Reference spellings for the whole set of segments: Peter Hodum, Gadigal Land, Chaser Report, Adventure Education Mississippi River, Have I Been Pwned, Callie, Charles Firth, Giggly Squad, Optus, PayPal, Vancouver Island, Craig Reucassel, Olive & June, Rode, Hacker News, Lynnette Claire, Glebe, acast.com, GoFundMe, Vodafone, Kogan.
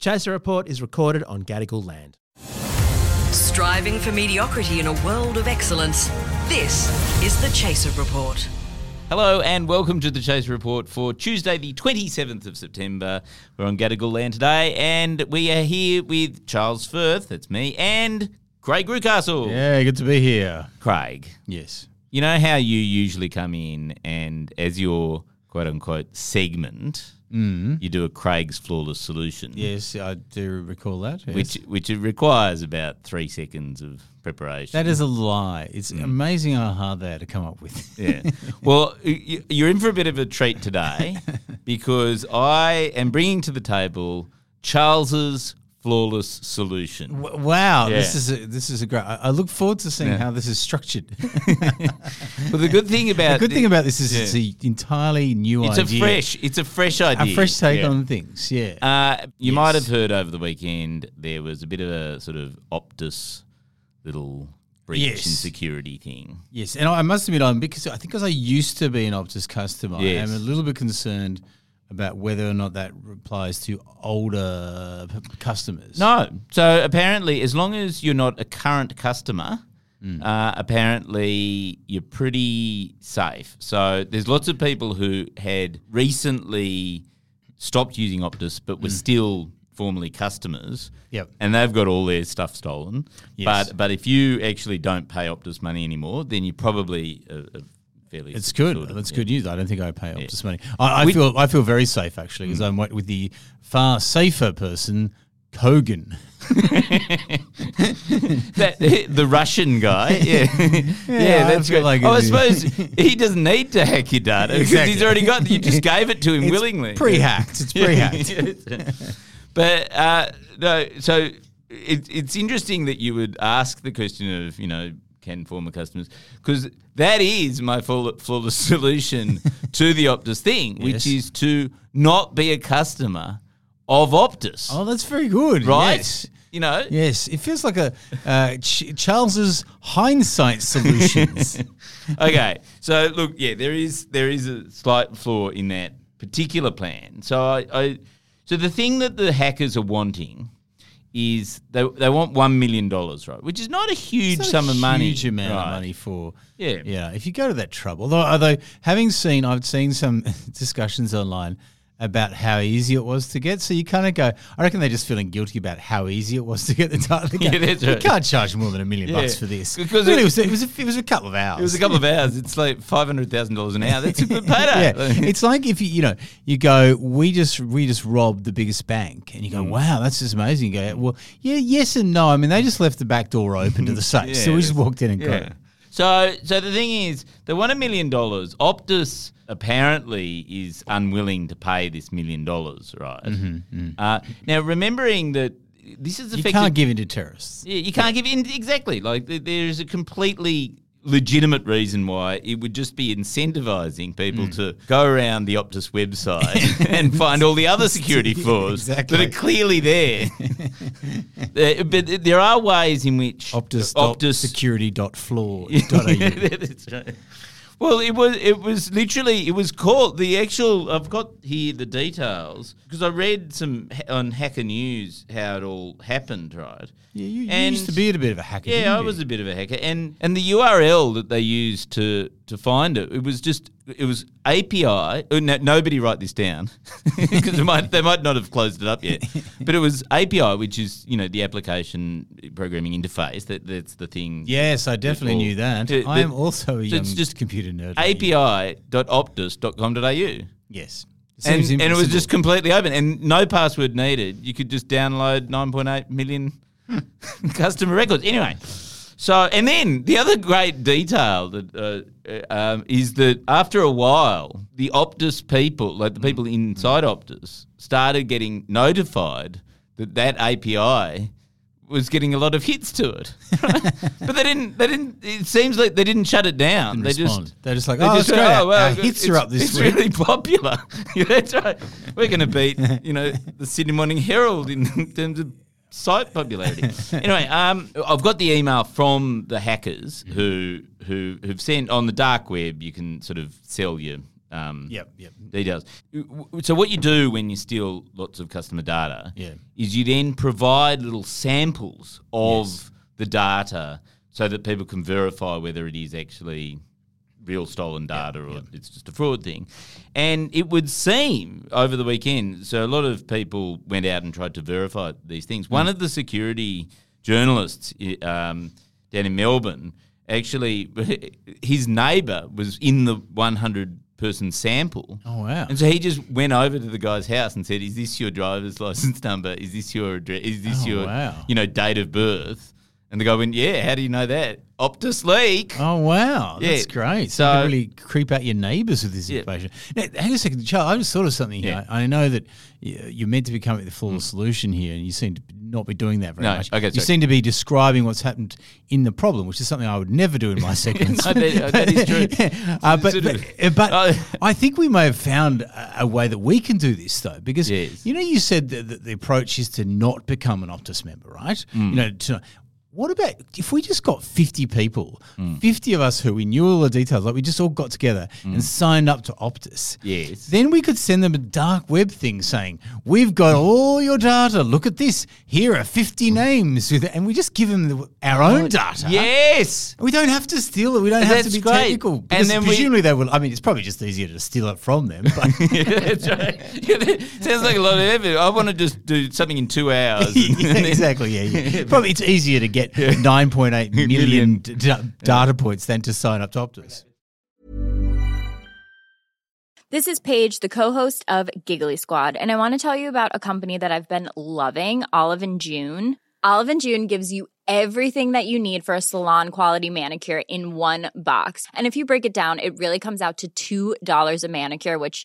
Chaser Report is recorded on Gadigal Land. Striving for mediocrity in a world of excellence, this is the Chaser Report. Hello and welcome to the Chaser Report for Tuesday the 27th of September. We're on Gadigal Land today and we are here with Charles Firth, that's me, and Craig Reucassel. Yeah, good to be here. Craig. Yes. You know how you usually come in and as your quote-unquote segment... Mm. You do a Craig's Flawless Solution. Yes, I do recall that. Yes. Which it requires about 3 seconds of preparation. That is a lie. It's amazing how hard they had to come up with. Yeah. Well, you're in for a bit of a treat today because I am bringing to the table Charles's Flawless Solution. Wow, yeah. This is a great. I look forward to seeing how this is structured. Well, the good thing about this is it's an entirely new idea. It's a fresh idea. A fresh take on things. Yeah. You might have heard over the weekend there was a bit of a sort of Optus little breach and security thing. Yes, and I must admit, because I used to be an Optus customer, I'm a little bit concerned about whether or not that applies to older customers. No. So apparently, as long as you're not a current customer, apparently you're pretty safe. So there's lots of people who had recently stopped using Optus but were still formerly customers. Yep. And they've got all their stuff stolen. Yes. But if you actually don't pay Optus money anymore, then you probably it's good. That's good news. I don't think I pay Optus money. I feel very safe actually because I'm with the far safer person, Kogan, the Russian guy. Yeah, that's good. Like I suppose he doesn't need to hack your data because he's already got. You just gave it to him willingly. It's pre-hacked. But no, so it's interesting that you would ask the question of can former customers, because that is my flawless solution to the Optus thing, which is to not be a customer of Optus. Oh, that's very good. Right? Yes. Yes, it feels like a Charles's hindsight solutions. Okay, so look, there is a slight flaw in that particular plan. So so the thing that the hackers are wanting is they want $1 million, right? Which is not a huge sum of money. It's a huge amount of money for... Yeah, if you go to that trouble. Although I've seen some discussions online about how easy it was to get. So you kind of go, I reckon they're just feeling guilty about how easy it was to get the data. You can't charge more than $1 million for this. Because it was a couple of hours. It was a couple of hours. It's like $500,000 an hour. That's a good payday. It's like if you go, we just robbed the biggest bank, and you go, wow, that's just amazing. You go, well, yes and no. I mean, they just left the back door open to the safe, so we just walked in and got it. So the thing is, they want $1 million. Optus apparently is unwilling to pay this $1 million, right? Mm-hmm, mm-hmm. Now, remembering that this is effective... You can't give in to terrorists. Yeah, you can't give in... Exactly. Like, there's a completely legitimate reason why it would just be incentivizing people to go around the Optus website and find all the other security flaws that are clearly there. But there are ways in which... Optus security.flaw.au. That's right. Well, it was literally, it was called, the actual, I've got here the details, because I read some on Hacker News how it all happened, right? Yeah, you used to be a bit of a hacker. Yeah, I was a bit of a hacker. And the URL that they used to find it, it was API, nobody write this down, because they might not have closed it up yet, but it was API, which is, the application programming interface, that's the thing. Yes, I definitely knew that. I am also a young computer nerd. api.optus.com.au. Yes. And it was just completely open and no password needed. You could just download 9.8 million customer records. Anyway, So, and then the other great detail that is that after a while, the Optus people, like the people inside Optus, started getting notified that that API was getting a lot of hits to it, right? But they didn't. It seems like they didn't shut it down. They're just like, oh, it's great. Oh, well, hits are up this week. It's really popular. Yeah, that's right. We're going to beat, the Sydney Morning Herald in terms of site popularity. Anyway, I've got the email from the hackers who've sent on the dark web. You can sort of sell your details. So what you do when you steal lots of customer data is you then provide little samples of the data so that people can verify whether it is actually real stolen data or it's just a fraud thing. And it would seem over the weekend, so a lot of people went out and tried to verify these things. One of the security journalists down in Melbourne, actually his neighbour was in the 100 person sample. Oh, wow. And so he just went over to the guy's house and said, is this your driver's license number? Is this your address? Is this your date of birth? And the guy went, yeah, how do you know that? Optus leak. Oh, wow. Yeah. That's great. So you can really creep out your neighbours with this information. Now, hang on a second, Charles. I just thought of something here. I know that you're meant to be coming up with the full solution here, and you seem to not be doing that very much. Okay, you seem to be describing what's happened in the problem, which is something I would never do in my segments. No, that is true. But I think we may have found a way that we can do this, though, because, you said that the approach is to not become an Optus member, right? What about if we just got 50 people, 50 of us who we knew all the details, like we just all got together and signed up to Optus? Yes. Then we could send them a dark web thing saying, we've got all your data. Look at this. Here are 50 names. And we just give them our own data. Yes. We don't have to steal it. We don't have to be technical. Because presumably they will. I mean, it's probably just easier to steal it from them. But that's right. Yeah, that sounds like a lot of effort. I want to just do something in 2 hours. Exactly. Yeah. Probably it's easier to get 9.8 million data points than to sign up to Optus. This is Paige, the co-host of Giggly Squad, and I want to tell you about a company that I've been loving, Olive and June. Olive & June gives you everything that you need for a salon-quality manicure in one box. And if you break it down, it really comes out to $2 a manicure, which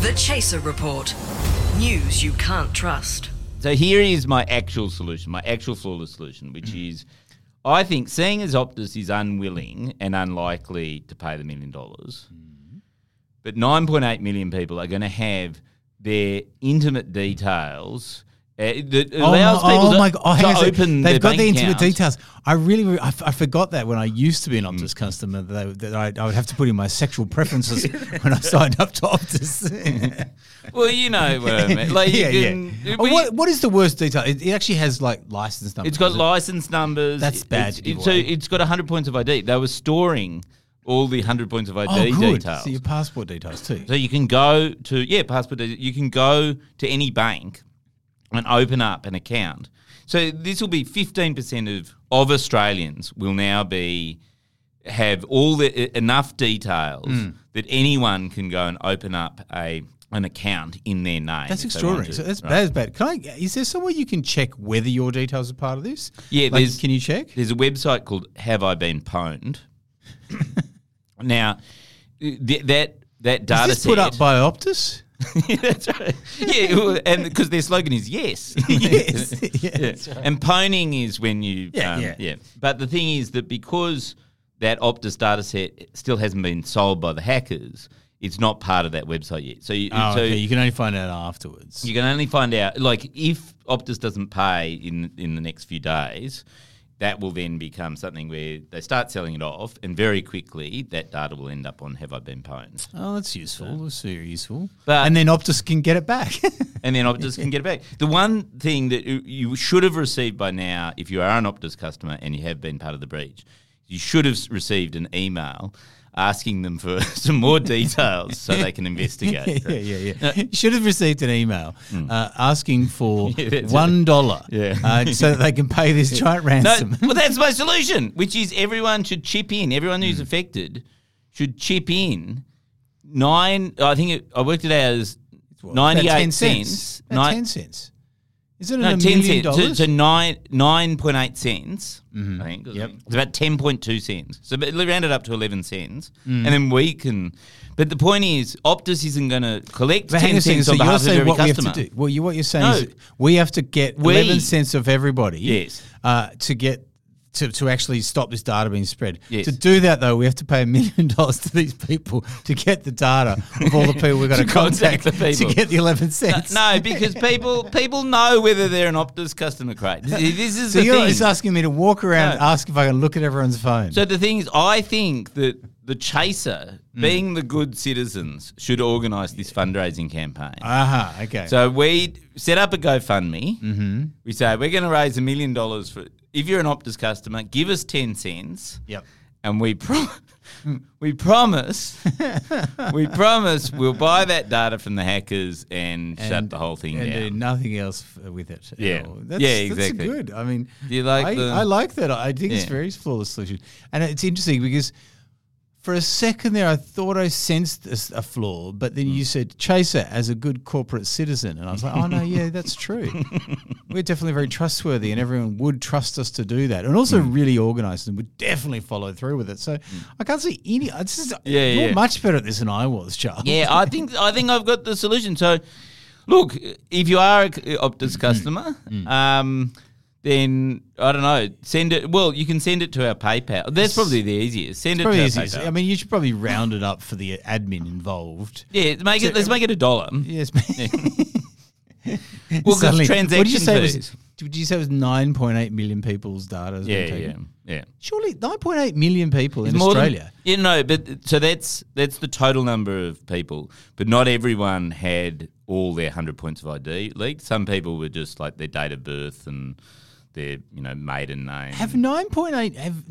The Chaser Report. News you can't trust. So here is my actual solution, my actual flawless solution, which is, I think, seeing as Optus is unwilling and unlikely to pay the $1 million, but 9.8 million people are going to have their intimate details that allows people to open their bank account. They've got the intimate details. I forgot that when I used to be an Optus customer, that I would have to put in my sexual preferences when I signed up to Optus. Well, you know what I mean. Like, what is the worst detail? It actually has, like, license numbers. It's got license numbers. That's bad. So it's got 100 points of ID. They were storing all the 100 points of ID details. So your passport details too. So you can go to, passport details. You can go to any bank and open up an account. So this will be 15% of Australians will now have all enough details that anyone can go and open up an account in their name. That's extraordinary. So that's bad. Is there somewhere you can check whether your details are part of this? Yeah, can you check? There's a website called Have I Been Pwned? Now, that data set is put up by Optus. Yeah, that's right. Yeah, and because their slogan is yes. Yes. Yeah, that's right. And pwning is when you... Yeah. But the thing is that because that Optus data set still hasn't been sold by the hackers, it's not part of that website yet. So you can only find out afterwards. You can only find out... Like, if Optus doesn't pay in the next few days, that will then become something where they start selling it off, and very quickly that data will end up on Have I Been Pwned. Oh, that's useful. So, that's very useful. But, and then Optus can get it back. The one thing that you should have received by now, if you are an Optus customer and you have been part of the breach, you should have received an email asking them for some more details so they can investigate. You should have received an email asking for $1 so that they can pay this giant ransom. No, well, that's my solution, which is everyone should chip in. Everyone who's affected should chip in. I worked it out as 98 cents. 10 cents. Is it $1 million? So 9.8 cents, I think. Yep. It's about 10.2 cents. So round it up to 11 cents. And then we can – but the point is Optus isn't going to collect 10 cents on behalf of every customer. What you're saying is we have to get 11 cents of everybody to get – to actually stop this data being spread. Yes. To do that, though, we have to pay $1 million to these people to get the data of all the people we're going to contact to get the 11 cents. No, because people know whether they're an Optus customer, Craig. This is you're just asking me to walk around and ask if I can look at everyone's phone. So the thing is, I think that the Chaser, being the good citizens, should organise this fundraising campaign. Okay. So we set up a GoFundMe. We say, we're going to raise $1 million for... If you're an Optus customer, give us 10 cents. Yep, and we promise we'll buy that data from the hackers and shut the whole thing down and do nothing else with it. That's exactly. That's good. I mean, do you like I like that. I think it's a very flawless solution, and it's interesting because for a second there, I thought I sensed a flaw, but then you said Chaser as a good corporate citizen, and I was like, oh no, yeah, that's true. We're definitely very trustworthy and everyone would trust us to do that. And also really organised and would definitely follow through with it. So I can't see any – you're much better at this than I was, Charles. Yeah, I think I've got the solution. So, look, if you are an Optus customer then, I don't know, send it – well, you can send it to our PayPal. That's probably the easiest. PayPal. I mean, you should probably round it up for the admin involved. Yeah, let's make it $1. Yes, yeah. Well, because transaction fees. Would you say it was 9.8 million people's data? Yeah. Surely 9.8 million people in Australia. So that's the total number of people. But not everyone had all their 100 points of ID leaked. Some people were just like their date of birth and their maiden name. Have 9.8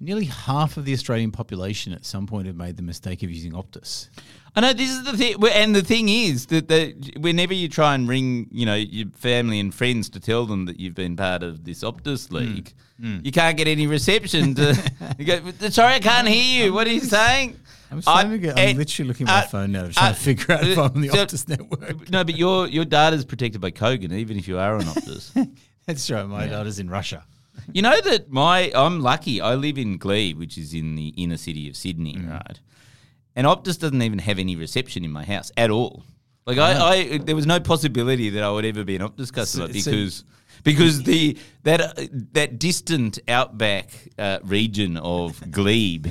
nearly half of the Australian population at some point have made the mistake of using Optus. I know this is the thing, and the thing is that whenever you try and ring, your family and friends to tell them that you've been part of this Optus league, you can't get any reception. You go, sorry, I can't hear you. What are you saying? I'm literally looking at my phone now, trying to figure out if I'm on the Optus network. No, but your data is protected by Kogan, even if you are on Optus. That's right. My data's in Russia. You know that I'm lucky. I live in Glebe, which is in the inner city of Sydney, right? And Optus doesn't even have any reception in my house at all. Like I there was no possibility that I would ever be an Optus customer because the that distant outback region of Glebe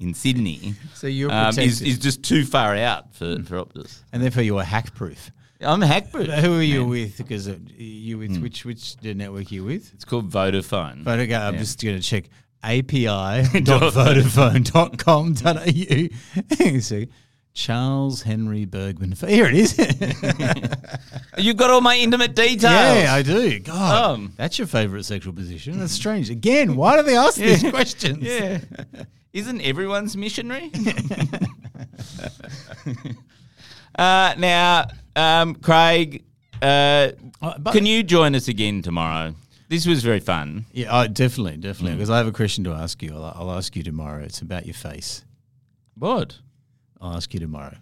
in Sydney, so you're is just too far out for Optus, and therefore you are hack-proof. I'm hack-proof. Who are you with? Because you with which network are you with? It's called Vodafone. I'm just going to check. api.vodafone.com.au. So Charles Henry Bergman. Here it is. You've got all my intimate details. Yeah, I do. God, that's your favourite sexual position. That's strange. Again, why do they ask these questions? Yeah. Isn't everyone's missionary? Craig, can you join us again tomorrow? This was very fun. Yeah, definitely. Because I have a question to ask you. I'll ask you tomorrow. It's about your face. What? I'll ask you tomorrow.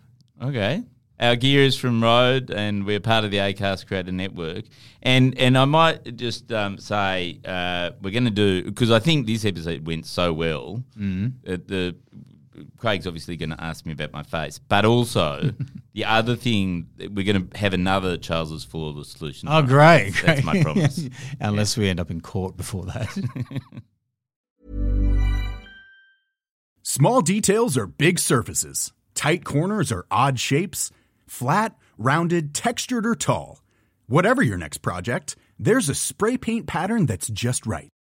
Okay. Our gear is from Rode, and we're part of the Acast Creator Network. And I might just say we're going to do, because I think this episode went so well. Craig's obviously going to ask me about my face, but also the other thing, we're going to have another Charles's flawless solution. Oh, great. That's my promise. Unless we end up in court before that. Small details are big surfaces. Tight corners are odd shapes. Flat, rounded, textured, or tall. Whatever your next project, there's a spray paint pattern that's just right.